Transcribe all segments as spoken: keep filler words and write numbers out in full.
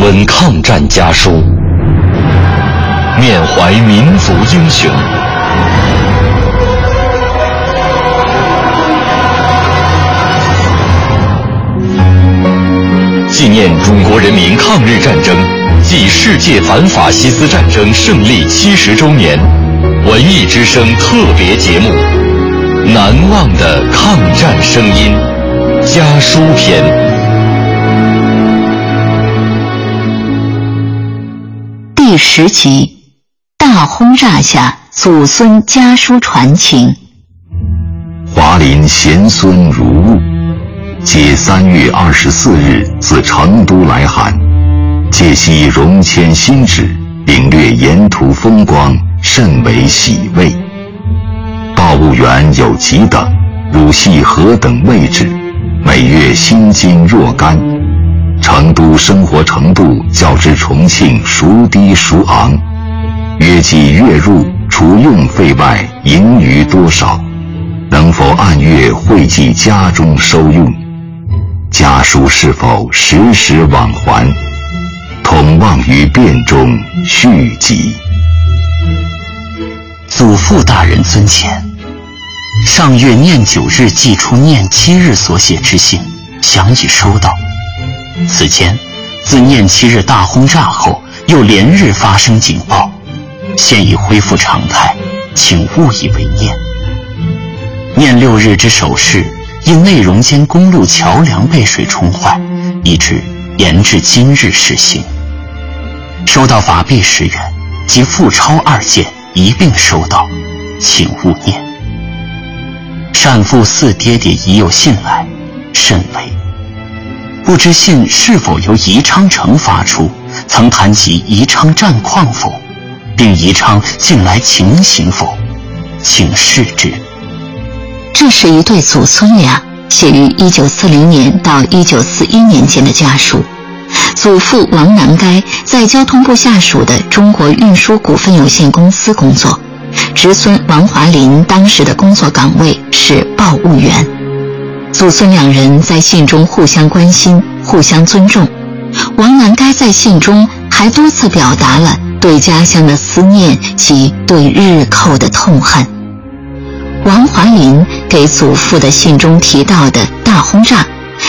温抗战家书，缅怀民族英雄。纪念中国人民抗日战争暨世界反法西斯战争胜利七十周年，文艺之声特别节目《难忘的抗战声音》家书篇。第十集，大轰炸下祖孙家书传情。华林贤孙如晤，借三月二十四日自成都来函，借悉荣迁新址，领略沿途风光，甚为喜慰。报务员有几等，汝系何等位置，每月薪金若干。成都生活程度较之重庆孰低孰昂，约计月入除用费外盈余多少，能否按月汇计家中收用。家书是否时时往还，同望于变中续集。祖父大人尊前，上月廿九日寄出廿七日所写之信，详已收到。此间，自廿七日大轰炸后，又连日发生警报，现已恢复常态，请勿以为念。廿六日之首饰，因内容间公路桥梁被水冲坏，以致延至今日施行。收到法币十元及复钞二件一并收到，请勿念。善父四爹爹已有信来，甚慰。不知信是否由宜昌城发出，曾谈及宜昌战况否，并宜昌近来情形否，请示之。这是一对祖孙俩写于一九四零年到一九四一年间的家书。祖父王南该在交通部下属的中国运输股份有限公司工作，侄孙王华林当时的工作岗位是报务员。祖孙两人在信中互相关心，互相尊重。王南该在信中还多次表达了对家乡的思念及对日寇的痛恨。王华林给祖父的信中提到的大轰炸，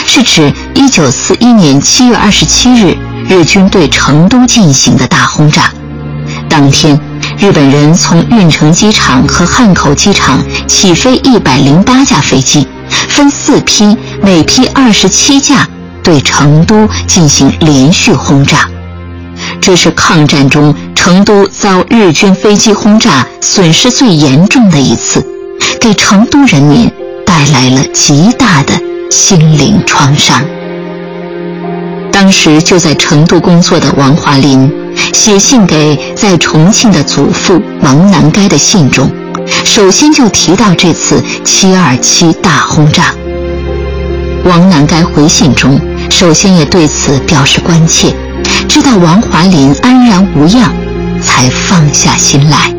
是指一九四一年七月二十七日日军对成都进行的大轰炸。当天日本人从运城机场和汉口机场起飞一百零八架飞机，分四批，每批二十七架，对成都进行连续轰炸。这是抗战中成都遭日军飞机轰炸损失最严重的一次，给成都人民带来了极大的心灵创伤。当时就在成都工作的王华林写信给在重庆的祖父王南该的信中，首先就提到这次七二七大轰炸。王南该回信中首先也对此表示关切，知道王华林安然无恙，才放下心来。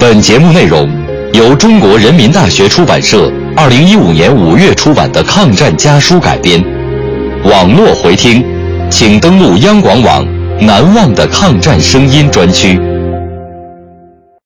本节目内容由中国人民大学出版社二零一五年五月出版的《抗战家书》改编。网络回听请登录央广网《难忘的抗战声音》专区。